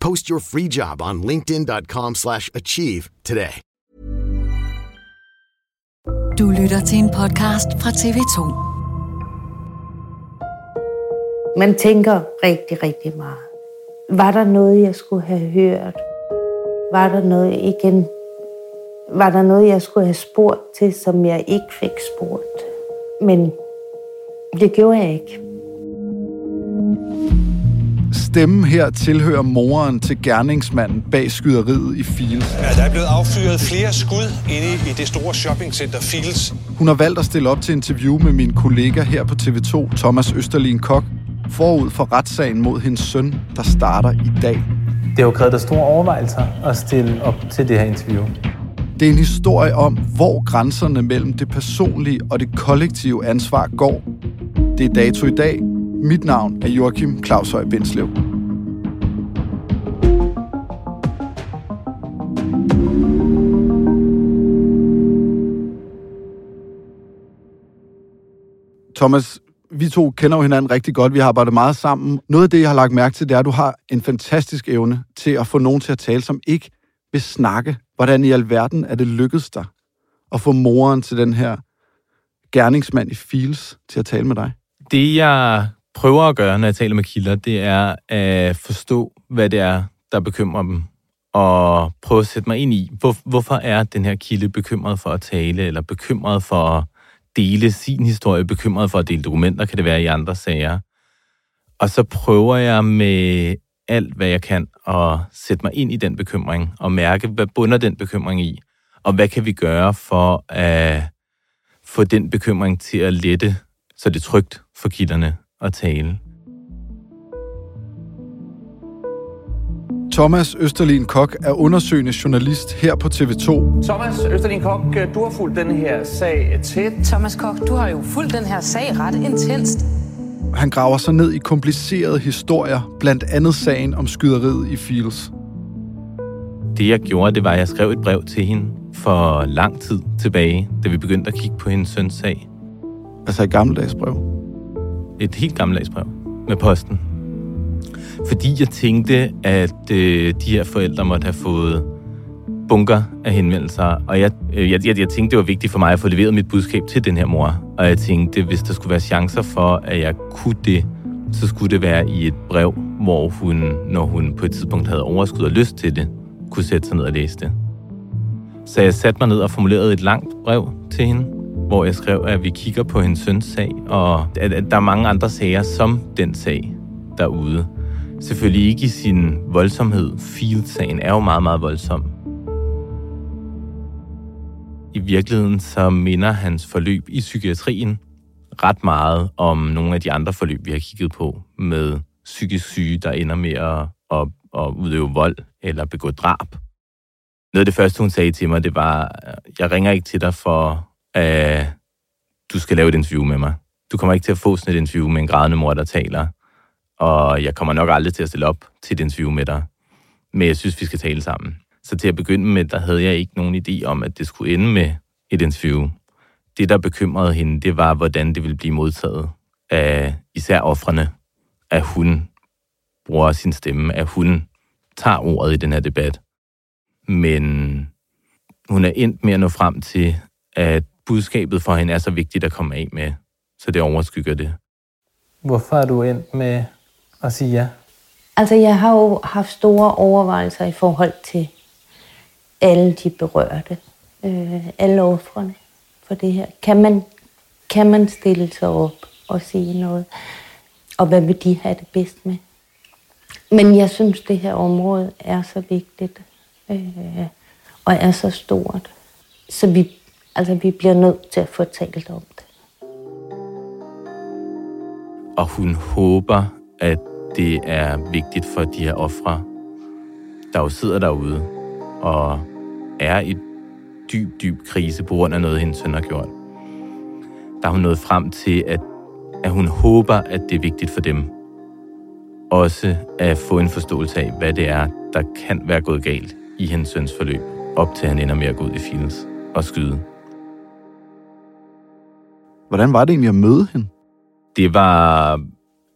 Post your free job on linkedin.com/achieve today. Du lytter til en podcast fra TV 2. Man tænker rigtig, rigtig meget. Var der noget, jeg skulle have hørt? Var der noget igen? Var der noget, jeg skulle have spurgt til, som jeg ikke fik spurgt? Men det gjorde jeg ikke. Stemmen her tilhører moren til gerningsmanden bag skyderiet i Field's. Ja, der er blevet affyret flere skud inde i det store shoppingcenter Field's. Hun har valgt at stille op til interview med min kollega her på TV2, Thomas Østerlin Koch, forud for retssagen mod hendes søn, der starter i dag. Det har jo krævet store overvejelser at stille op til det her interview. Det er en historie om, hvor grænserne mellem det personlige og det kollektive ansvar går. Det er Dato i dag. Mit navn er Joachim Claushøj Bindslev. Thomas, vi to kender jo hinanden rigtig godt. Vi har arbejdet meget sammen. Noget af det, jeg har lagt mærke til, det er, at du har en fantastisk evne til at få nogen til at tale, som ikke vil snakke. Hvordan i alverden er det lykkedes dig at få moren til den her gerningsmand i Field's til at tale med dig? Det, jeg prøver at gøre, når jeg taler med kilder, det er at forstå, hvad det er, der bekymrer dem, og prøve at sætte mig ind i, hvorfor er den her kilde bekymret for at tale, eller bekymret for at dele sin historie, bekymret for at dele dokumenter, kan det være i andre sager. Og så prøver jeg med alt, hvad jeg kan, at sætte mig ind i den bekymring, og mærke, hvad bunder den bekymring i, og hvad kan vi gøre for at få den bekymring til at lette, så det er trygt for kilderne at tale. Thomas Østerlin Koch er undersøgende journalist her på TV2. Thomas Østerlin Koch, du har fulgt den her sag tæt. Thomas Koch, du har jo fulgt den her sag ret intenst. Han graver sig ned i komplicerede historier, blandt andet sagen om skyderiet i Field's. Det jeg gjorde, det var, at jeg skrev et brev til hende for lang tid tilbage, da vi begyndte at kigge på hendes søns sag. Altså et gammeldags brev? Et helt gammeldags brev med posten. Fordi jeg tænkte, at de her forældre måtte have fået bunker af henvendelser. Og jeg tænkte, det var vigtigt for mig at få leveret mit budskab til den her mor. Og jeg tænkte, hvis der skulle være chancer for, at jeg kunne det, så skulle det være i et brev, hvor hun, når hun på et tidspunkt havde overskud og lyst til det, kunne sætte sig ned og læse det. Så jeg satte mig ned og formulerede et langt brev til hende, hvor jeg skrev, at vi kigger på hendes søns sag, og at der er mange andre sager som den sag derude. Selvfølgelig ikke i sin voldsomhed. Field-sagen er jo meget, meget voldsom. I virkeligheden så minder hans forløb i psykiatrien ret meget om nogle af de andre forløb, vi har kigget på, med psykisk syge, der ender med at udøve vold eller begå drab. Noget af det første, hun sagde til mig, det var, jeg ringer ikke til dig for du skal lave et interview med mig. Du kommer ikke til at få sådan et interview med en grædende mor, der taler, og jeg kommer nok aldrig til at stille op til et interview med dig, men jeg synes, vi skal tale sammen. Så til at begynde med, der havde jeg ikke nogen idé om, at det skulle ende med et interview. det, der bekymrede hende, det var, hvordan det ville blive modtaget af især ofrene, at hun bruger sin stemme, at hun tager ordet i den her debat. Men hun er endt med at nå frem til, at budskabet for hende er så vigtigt at komme af med, så det overskygger det. Hvorfor er du endt med at sige ja? Altså, jeg har jo haft store overvejelser i forhold til alle de berørte, alle ofrene for det her. Kan man stille sig op og sige noget? Og hvad vil de have det bedst med? Men jeg synes, det her område er så vigtigt og er så stort, så vi bliver nødt til at få talt om det. Og hun håber, at det er vigtigt for de her ofre, der jo sidder derude og er i dyb krise på grund af noget, hendes søn har gjort. Der er hun nået frem til, at hun håber, at det er vigtigt for dem også at få en forståelse af, hvad det er, der kan være gået galt i hendes søns forløb, op til han ender med at gå ud i Field's og skyde. Hvordan var det egentlig at møde hende? Det var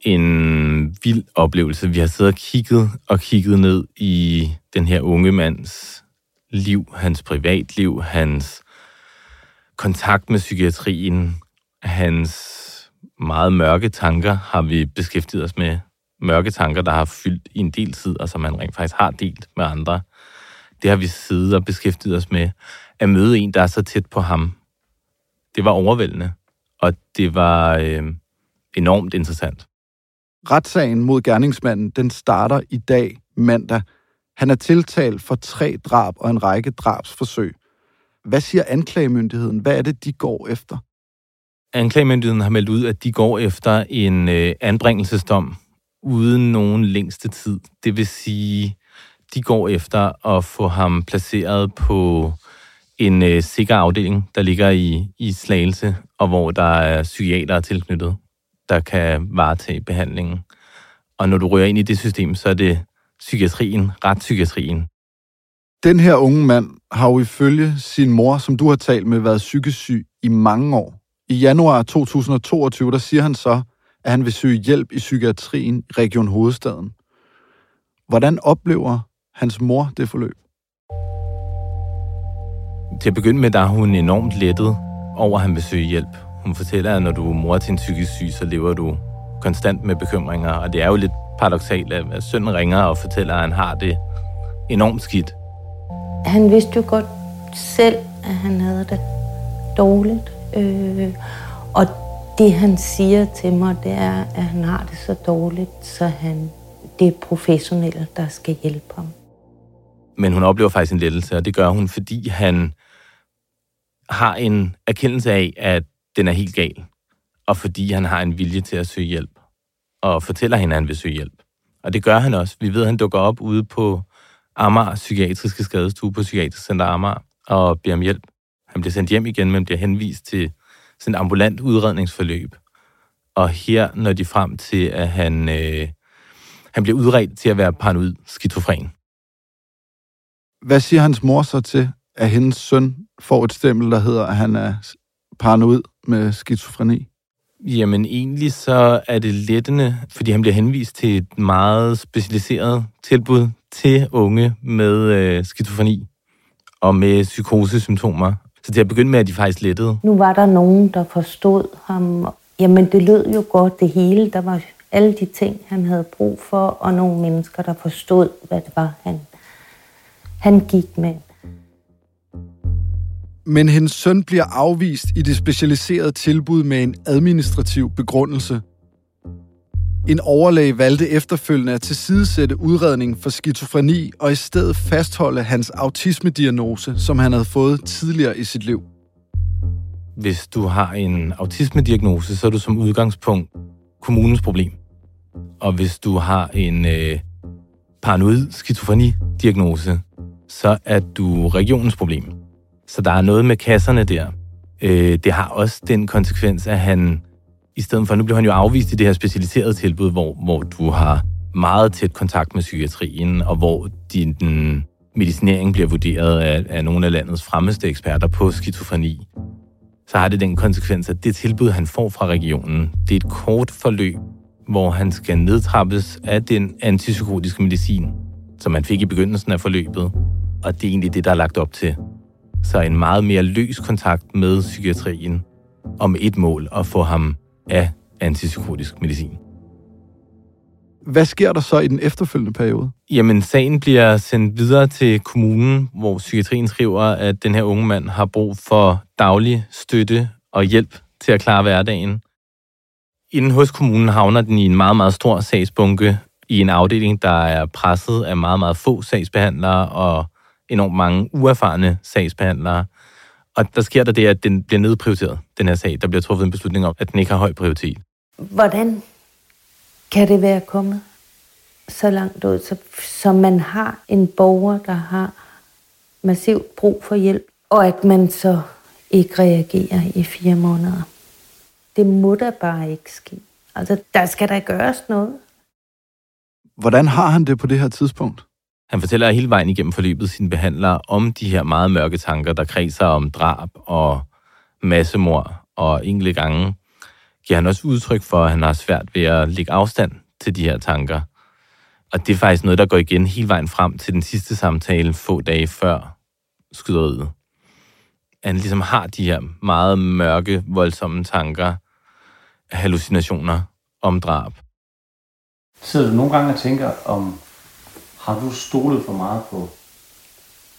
en vild oplevelse. Vi har siddet og kigget ned i den her unge mands liv, hans privatliv, hans kontakt med psykiatrien, hans meget mørke tanker har vi beskæftiget os med. Mørke tanker, der har fyldt i en del tid, og som man rent faktisk har delt med andre. Det har vi siddet og beskæftiget os med. At møde en, der er så tæt på ham, det var overvældende, og det var enormt interessant. Retssagen mod gerningsmanden, den starter i dag mandag. Han er tiltalt for 3 drab og en række drabsforsøg. Hvad siger anklagemyndigheden? Hvad er det, de går efter? Anklagemyndigheden har meldt ud, at de går efter en anbringelsesdom uden nogen længste tid. Det vil sige, de går efter at få ham placeret på en sikker afdeling, der ligger i Slagelse, og hvor der er psykiatere tilknyttet, der kan varetage behandlingen. Og når du rører ind i det system, så er det psykiatrien, retspsykiatrien. Den her unge mand har jo ifølge sin mor, som du har talt med, været psykisk syg i mange år. I januar 2022, der siger han så, at han vil søge hjælp i psykiatrien i Region Hovedstaden. Hvordan oplever hans mor det forløb? Til at begynde med, der er hun enormt lettet over, at han vil søge hjælp. Hun fortæller, at når du er mor til en psykisk syg, så lever du konstant med bekymringer. Og det er jo lidt paradoksalt, at sønnen ringer og fortæller, at han har det enormt skidt. Han vidste jo godt selv, at han havde det dårligt. Og det, han siger til mig, det er, at han har det så dårligt, så det er professionelle, der skal hjælpe ham. Men hun oplever faktisk en lettelse, og det gør hun, fordi han har en erkendelse af, at den er helt gal, og fordi han har en vilje til at søge hjælp, og fortæller hende, at han vil søge hjælp. Og det gør han også. Vi ved, at han dukker op ude på Amager, psykiatriske skadestue på Psykiatrisk Center Amager, og beder om hjælp. Han bliver sendt hjem igen, men bliver henvist til sådan et ambulant udredningsforløb. Og her når de frem til, at han bliver udredt til at være paranoid skizofren. Hvad siger hans mor så til, at hendes søn får et stempel, der hedder, at han er paranoid med skizofreni? Jamen egentlig så er det lettende, fordi han bliver henvist til et meget specialiseret tilbud til unge med skizofreni og med psykosesymptomer. Så til at begynde med, at de faktisk lettede. Nu var der nogen, der forstod ham. Jamen, det lød jo godt, det hele. Der var alle de ting, han havde brug for, og nogle mennesker, der forstod, hvad det var, han gik med. Men hendes søn bliver afvist i det specialiserede tilbud med en administrativ begrundelse. En overlæge valgte efterfølgende at tilsidesætte udredningen for skizofreni og i stedet fastholde hans autismediagnose, som han havde fået tidligere i sit liv. Hvis du har en autismediagnose, så er du som udgangspunkt kommunens problem. Og hvis du har en paranoid skizofreni-diagnose, så er du regionens problem. Så der er noget med kasserne der. Det har også den konsekvens, at han i stedet for, nu bliver han jo afvist i det her specialiserede tilbud, hvor du har meget tæt kontakt med psykiatrien, og hvor din medicinering bliver vurderet af nogle af landets fremmeste eksperter på skizofreni. så har det den konsekvens, at det tilbud, han får fra regionen, det er et kort forløb, hvor han skal nedtrappes af den antipsykotiske medicin, som han fik i begyndelsen af forløbet, og det er egentlig det, der er lagt op til. Så en meget mere løs kontakt med psykiatrien om et mål at få ham af antipsykotisk medicin. Hvad sker der så i den efterfølgende periode? Jamen, sagen bliver sendt videre til kommunen, hvor psykiatrien skriver, at den her unge mand har brug for daglig støtte og hjælp til at klare hverdagen. Inden hos kommunen havner den i en meget, meget stor sagsbunke i en afdeling, der er presset af meget, meget få sagsbehandlere og enormt mange uerfarne sagsbehandlere. Og der sker der det, at den bliver nedprioriteret, den her sag. Der bliver truffet en beslutning om, at den ikke har høj prioritet. Hvordan kan det være kommet så langt ud, så man har en borger, der har massivt brug for hjælp, og at man så ikke reagerer i 4 måneder? Det må da bare ikke ske. Altså, der skal der gøres noget. Hvordan har han det på det her tidspunkt? Han fortæller hele vejen igennem forløbet sine behandlere om de her meget mørke tanker, der kredser om drab og massemord, og enkelte gange giver han også udtryk for, at han har svært ved at lægge afstand til de her tanker. Og det er faktisk noget, der går igen hele vejen frem til den sidste samtale få dage før skyderiet. Han ligesom har de her meget mørke, voldsomme tanker, hallucinationer om drab. Sidder du nogle gange og tænker om, har du stolet for meget på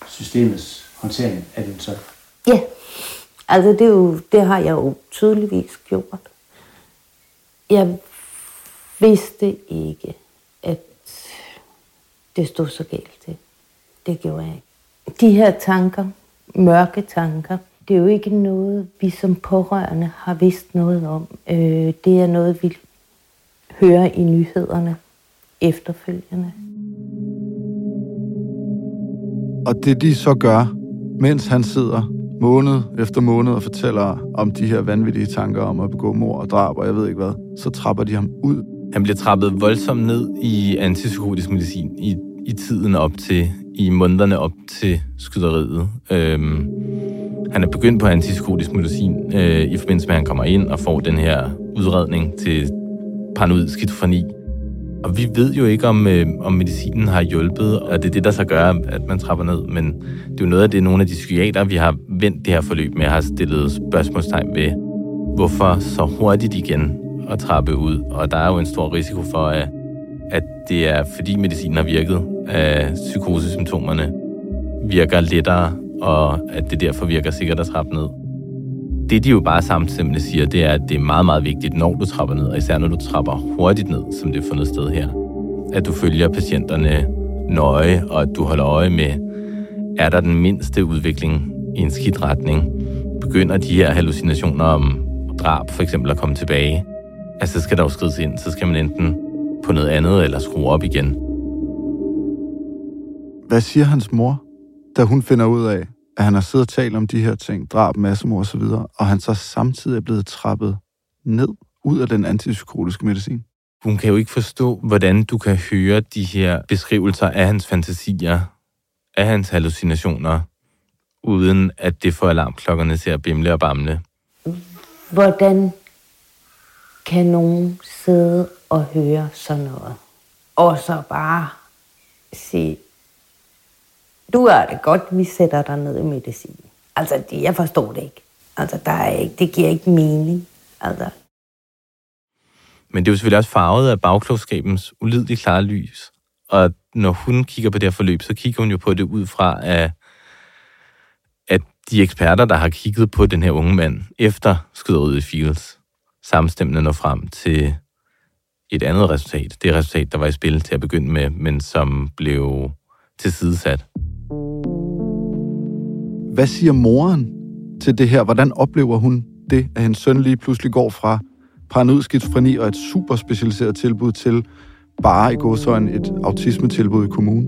systemets håndtering af din sorg? Ja, altså det har jeg jo tydeligvis gjort. Jeg vidste ikke, at det stod så galt til. Det gjorde jeg ikke. De her tanker, mørke tanker, det er jo ikke noget, vi som pårørende har vidst noget om. Det er noget, vi hører i nyhederne efterfølgende. Og det de så gør, mens han sidder måned efter måned og fortæller om de her vanvittige tanker om at begå mord og drab, og jeg ved ikke hvad, så trapper de ham ud. Han bliver trappet voldsomt ned i antipsykotisk medicin i tiden op til, i månederne op til skyderiet. Han er begyndt på antipsykotisk medicin i forbindelse med, at han kommer ind og får den her udredning til paranoid skizofreni. Og vi ved jo ikke, om medicinen har hjulpet, og det er det, der så gør, at man trapper ned. Men det er jo noget af det, nogle af de psykiater, vi har vendt det her forløb med, har stillet spørgsmålstegn ved, hvorfor så hurtigt igen at trappe ud. Og der er jo en stor risiko for, at det er, fordi medicinen har virket, at psykosesymptomerne virker lettere, og at det derfor virker sikkert at trappe ned. Det, de jo bare samtidig siger, det er, at det er meget, meget vigtigt, når du trapper ned, og især når du trapper hurtigt ned, som det er fundet sted her, at du følger patienterne nøje, og at du holder øje med, er der den mindste udvikling i en skidt retning? Begynder de her hallucinationer om drab, for eksempel, at komme tilbage? Altså, så skal der jo skrides ind, så skal man enten på noget andet, eller skrue op igen. Hvad siger hans mor, da hun finder ud af, at han har siddet og talt om de her ting, drab, massemord osv., og han så samtidig er blevet trappet ned ud af den antipsykotiske medicin? Hun kan jo ikke forstå, hvordan du kan høre de her beskrivelser af hans fantasier, af hans hallucinationer, uden at det får alarmklokkerne til at bimle og bamle. Hvordan kan nogen sidde og høre sådan noget? Og så bare sige, du er det godt, vi sætter dig ned i medicin. Altså, jeg forstår det ikke. Altså, det giver ikke mening. Altså. Men det er jo selvfølgelig også farvet af bagklogskabens ulideligt klare lys. Og når hun kigger på det her forløb, så kigger hun jo på det ud fra, at de eksperter, der har kigget på den her unge mand efter skyderiet i Field's, samstemmende når frem til et andet resultat. Det resultat, der var i spil til at begynde med, men som blev tilsidesat. Hvad siger moren til det her? Hvordan oplever hun det, at hendes søn lige pludselig går fra paranoid skizofreni og et superspecialiseret tilbud til bare i gåseøjne et autismetilbud i kommunen?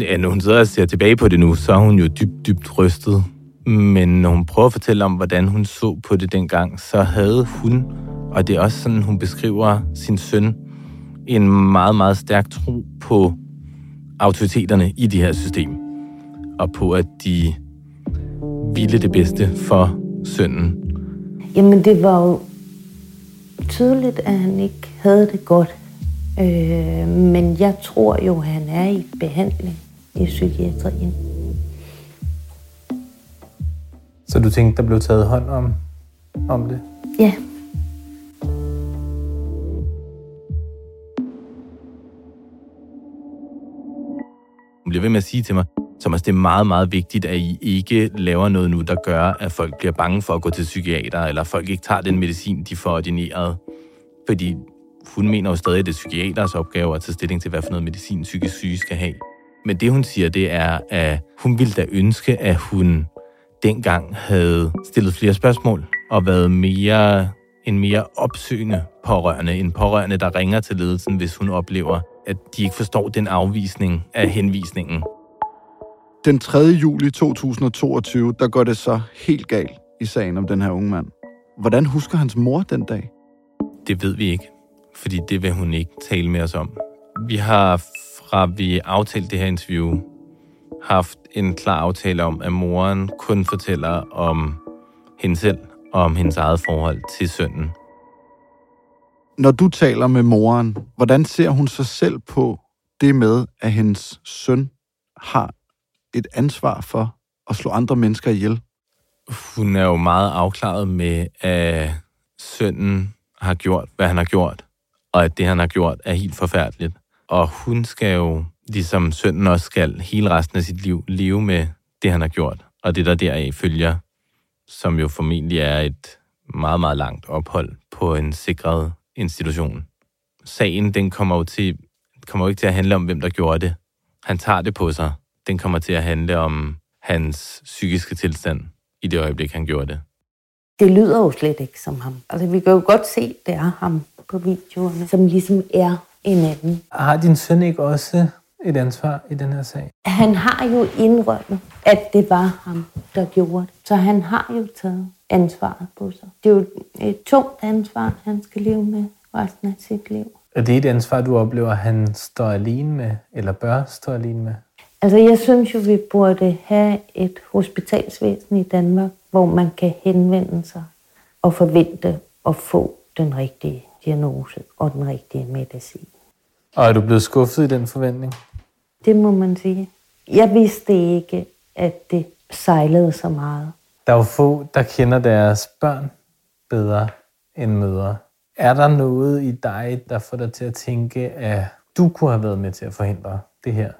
Ja, når hun sidder og ser tilbage på det nu, så er hun jo dybt, dybt rystet. Men når hun prøver at fortælle om, hvordan hun så på det dengang, så havde hun, og det er også sådan, hun beskriver sin søn, en meget, meget stærk tro på autoriteterne i det her system, og på, at de ville det bedste for sønnen? Jamen, det var jo tydeligt, at han ikke havde det godt. Men jeg tror jo, at han er i behandling i psykiatrien. Så du tænkte, der blev taget hånd om det? Ja. Hun bliver ved med at sige til mig, Thomas, det er meget, meget vigtigt, at I ikke laver noget nu, der gør, at folk bliver bange for at gå til psykiater, eller folk ikke tager den medicin, de får ordineret. Fordi hun mener jo stadig, at det er psykiaters opgave at tage stilling til, hvad for noget medicin psykisk syge skal have. Men det, hun siger, det er, at hun ville da ønske, at hun dengang havde stillet flere spørgsmål, og været en mere opsøgende pårørende, en pårørende, der ringer til ledelsen, hvis hun oplever, at de ikke forstår den afvisning af henvisningen. Den 3. juli 2022, der går det så helt galt i sagen om den her unge mand. Hvordan husker hans mor den dag? Det ved vi ikke, fordi det vil hun ikke tale med os om. Vi har fra vi aftalte det her interview, haft en klar aftale om, at moren kun fortæller om hende selv og om hendes eget forhold til sønnen. Når du taler med moren, hvordan ser hun sig selv på det med, at hendes søn har et ansvar for at slå andre mennesker ihjel? Hun er jo meget afklaret med, at sønnen har gjort, hvad han har gjort, og at det, han har gjort, er helt forfærdeligt. Og hun skal jo, ligesom sønnen også skal, hele resten af sit liv leve med det, han har gjort. Og det, der deraf følger, som jo formentlig er et meget, meget langt ophold på en sikret institution. Sagen, den kommer jo ikke til at handle om, hvem der gjorde det. Han tager det på sig. Den kommer til at handle om hans psykiske tilstand i det øjeblik, han gjorde det. Det lyder jo slet ikke som ham. Altså, vi kan jo godt se, det er ham på videoerne, som ligesom er en anden. Har din søn ikke også et ansvar i den her sag? Han har jo indrømmet, at det var ham, der gjorde det. Så han har jo taget ansvaret på sig. Det er jo et tungt ansvar, han skal leve med resten af sit liv. Er det et ansvar, du oplever, han står alene med, eller bør stå alene med? Altså, jeg synes jo, vi burde have et hospitalsvæsen i Danmark, hvor man kan henvende sig og forvente at få den rigtige diagnose og den rigtige medicin. Og er du blevet skuffet i den forventning? Det må man sige. Jeg vidste ikke, at det sejlede så meget. Der er jo få, der kender deres børn bedre end mødre. Er der noget i dig, der får dig til at tænke, at du kunne have været med til at forhindre det her?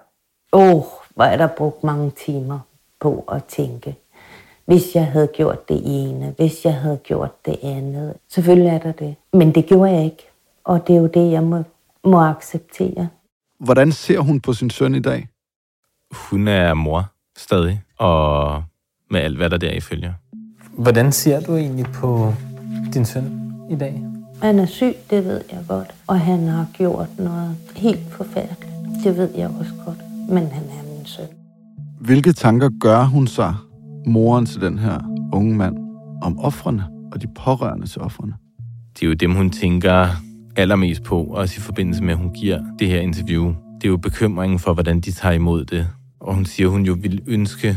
Hvor er der brugt mange timer på at tænke. Hvis jeg havde gjort det ene, hvis jeg havde gjort det andet. Selvfølgelig er der det. Men det gjorde jeg ikke. Og det er jo det, jeg må acceptere. Hvordan ser hun på sin søn i dag? Hun er mor stadig, og med alt, hvad der deraf følger. Hvordan ser du egentlig på din søn i dag? Han er syg, det ved jeg godt. Og han har gjort noget helt forfærdeligt. Det ved jeg også godt. Men han er min søn. Hvilke tanker gør hun sig, moren til den her unge mand, om ofrene og de pårørende til ofrene? Det er jo dem, hun tænker allermest på, også i forbindelse med, at hun giver det her interview. Det er jo bekymringen for, hvordan de tager imod det. Og hun siger, hun jo ville ønske,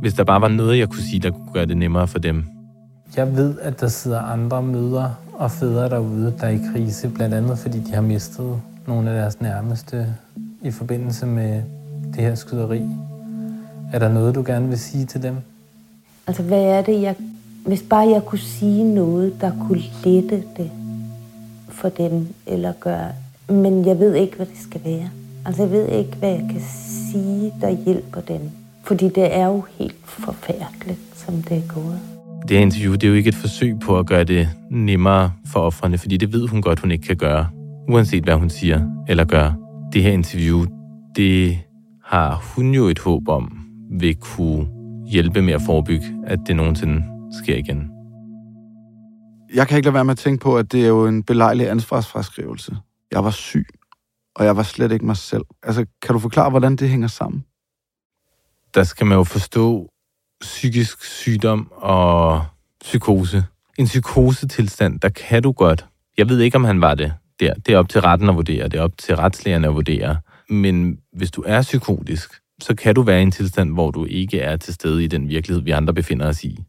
hvis der bare var noget, jeg kunne sige, der kunne gøre det nemmere for dem. Jeg ved, at der sidder andre mødre og fædre derude, der er i krise, blandt andet fordi de har mistet nogle af deres nærmeste i forbindelse med det her skyderi. Er der noget, du gerne vil sige til dem? Altså, hvad er det, hvis bare jeg kunne sige noget, der kunne lette det for dem, eller gøre. Men jeg ved ikke, hvad det skal være. Altså, jeg ved ikke, hvad jeg kan sige, der hjælper dem. Fordi det er jo helt forfærdeligt, som det er gået. Det her interview, det er jo ikke et forsøg på at gøre det nemmere for ofrene, fordi det ved hun godt, hun ikke kan gøre, uanset hvad hun siger eller gør. Det her interview, det har hun jo et håb om, vil kunne hjælpe med at forebygge, at det nogensinde sker igen. Jeg kan ikke lade være med at tænke på, at det er jo en belejlig ansvarsfraskrivelse. Jeg var syg, og jeg var slet ikke mig selv. Altså, kan du forklare, hvordan det hænger sammen? Der skal man jo forstå psykisk sygdom og psykose. En psykosetilstand, der kan du godt. Jeg ved ikke, om han var det der. Det er op til retten at vurdere, det er op til retslægerne at vurdere. Men hvis du er psykotisk, så kan du være i en tilstand, hvor du ikke er til stede i den virkelighed, vi andre befinder os i.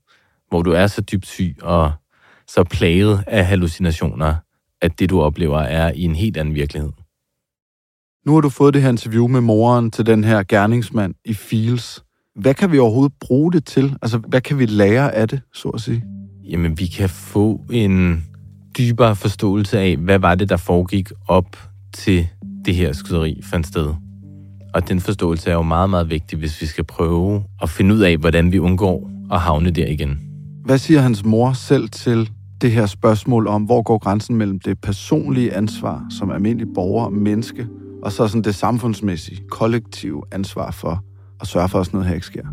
hvor du er så dybt syg og så plaget af hallucinationer, at det, du oplever, er i en helt anden virkelighed. Nu har du fået det her interview med moren til den her gerningsmand i Field's. Hvad kan vi overhovedet bruge det til? Altså, hvad kan vi lære af det, så at sige? Jamen, vi kan få en dybere forståelse af, hvad var det, der foregik op til det her skyderi fandt sted. Og den forståelse er jo meget, meget vigtig, hvis vi skal prøve at finde ud af, hvordan vi undgår at havne der igen. Hvad siger hans mor selv til det her spørgsmål om, hvor går grænsen mellem det personlige ansvar som almindelig borger og menneske, og så sådan det samfundsmæssige, kollektive ansvar for at sørge for, at sådan noget her ikke sker?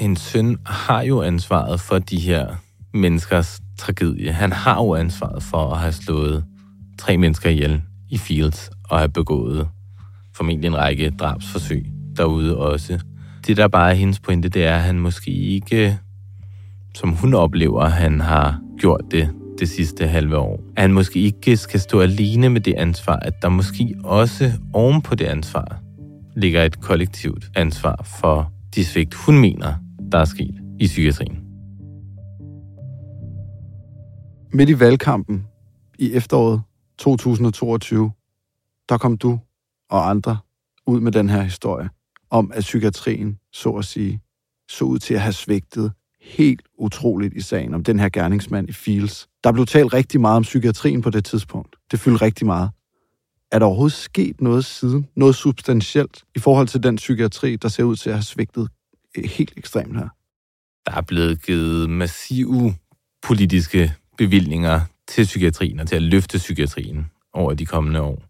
En søn har jo ansvaret for de her menneskers tragedie. Han har jo ansvaret for at have slået 3 mennesker ihjel i Field's og have begået formentlig en række drabsforsøg derude også. Det, der bare er hendes pointe, det er, at han måske ikke, som hun oplever, han har gjort det sidste halve år. At han måske ikke skal stå alene med det ansvar, at der måske også oven på det ansvar ligger et kollektivt ansvar for de svigt, hun mener, der er sket i psykiatrien. Midt i valgkampen i efteråret 2022, der kom du og andre ud med den her historie om, at psykiatrien, så at sige, så ud til at have svigtet helt utroligt i sagen om den her gerningsmand i Field's. Der blev talt rigtig meget om psykiatrien på det tidspunkt. Det fyldte rigtig meget. Er der overhovedet sket noget siden, noget substantielt, i forhold til den psykiatri, der ser ud til at have svigtet helt ekstremt her? Der er blevet givet massive politiske bevillinger til psykiatrien og til at løfte psykiatrien over de kommende år.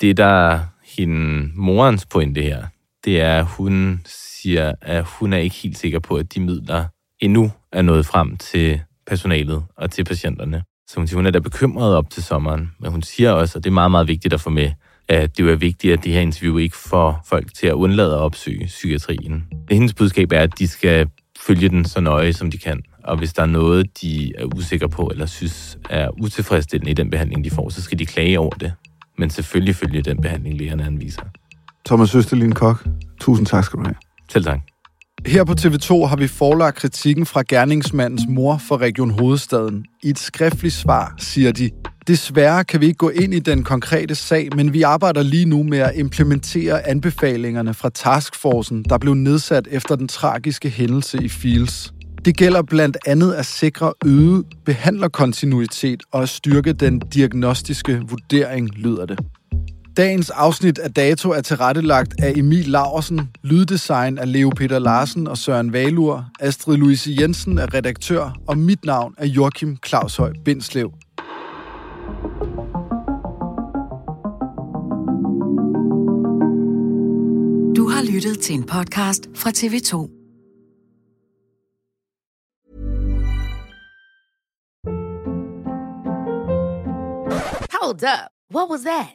Det, der er hende morens pointe her, det er, at hun siger, at hun er ikke helt sikker på, at de midler endnu er nået frem til personalet og til patienterne. Så hun siger, hun er da bekymret op til sommeren, men hun siger også, og det er meget, meget vigtigt at få med, at det jo er vigtigt, at det her interview ikke får folk til at undlade at opsøge psykiatrien. Hendes budskab er, at de skal følge den så nøje, som de kan, og hvis der er noget, de er usikre på eller synes er utilfredsstillende i den behandling, de får, så skal de klage over det. Men selvfølgelig følge den behandling, lægerne anviser. Thomas Østerlin Koch, tusind tak skal du have. Selv tak. Her på TV2 har vi forelagt kritikken fra gerningsmandens mor for Region Hovedstaden. I et skriftligt svar siger de, desværre kan vi ikke gå ind i den konkrete sag, men vi arbejder lige nu med at implementere anbefalingerne fra Taskforcen, der blev nedsat efter den tragiske hændelse i Field's. Det gælder blandt andet at sikre øget behandlerkontinuitet og at styrke den diagnostiske vurdering, lyder det. Dagens afsnit af Dato er tilrettelagt af Emil Laursen, lyddesign af Leo Peter Larsen og Søren Valur, Astrid Louise Jensen er redaktør, og mit navn er Joachim Claushøj Bindslev. Du har lyttet til en podcast fra TV2. Hold up. What was that?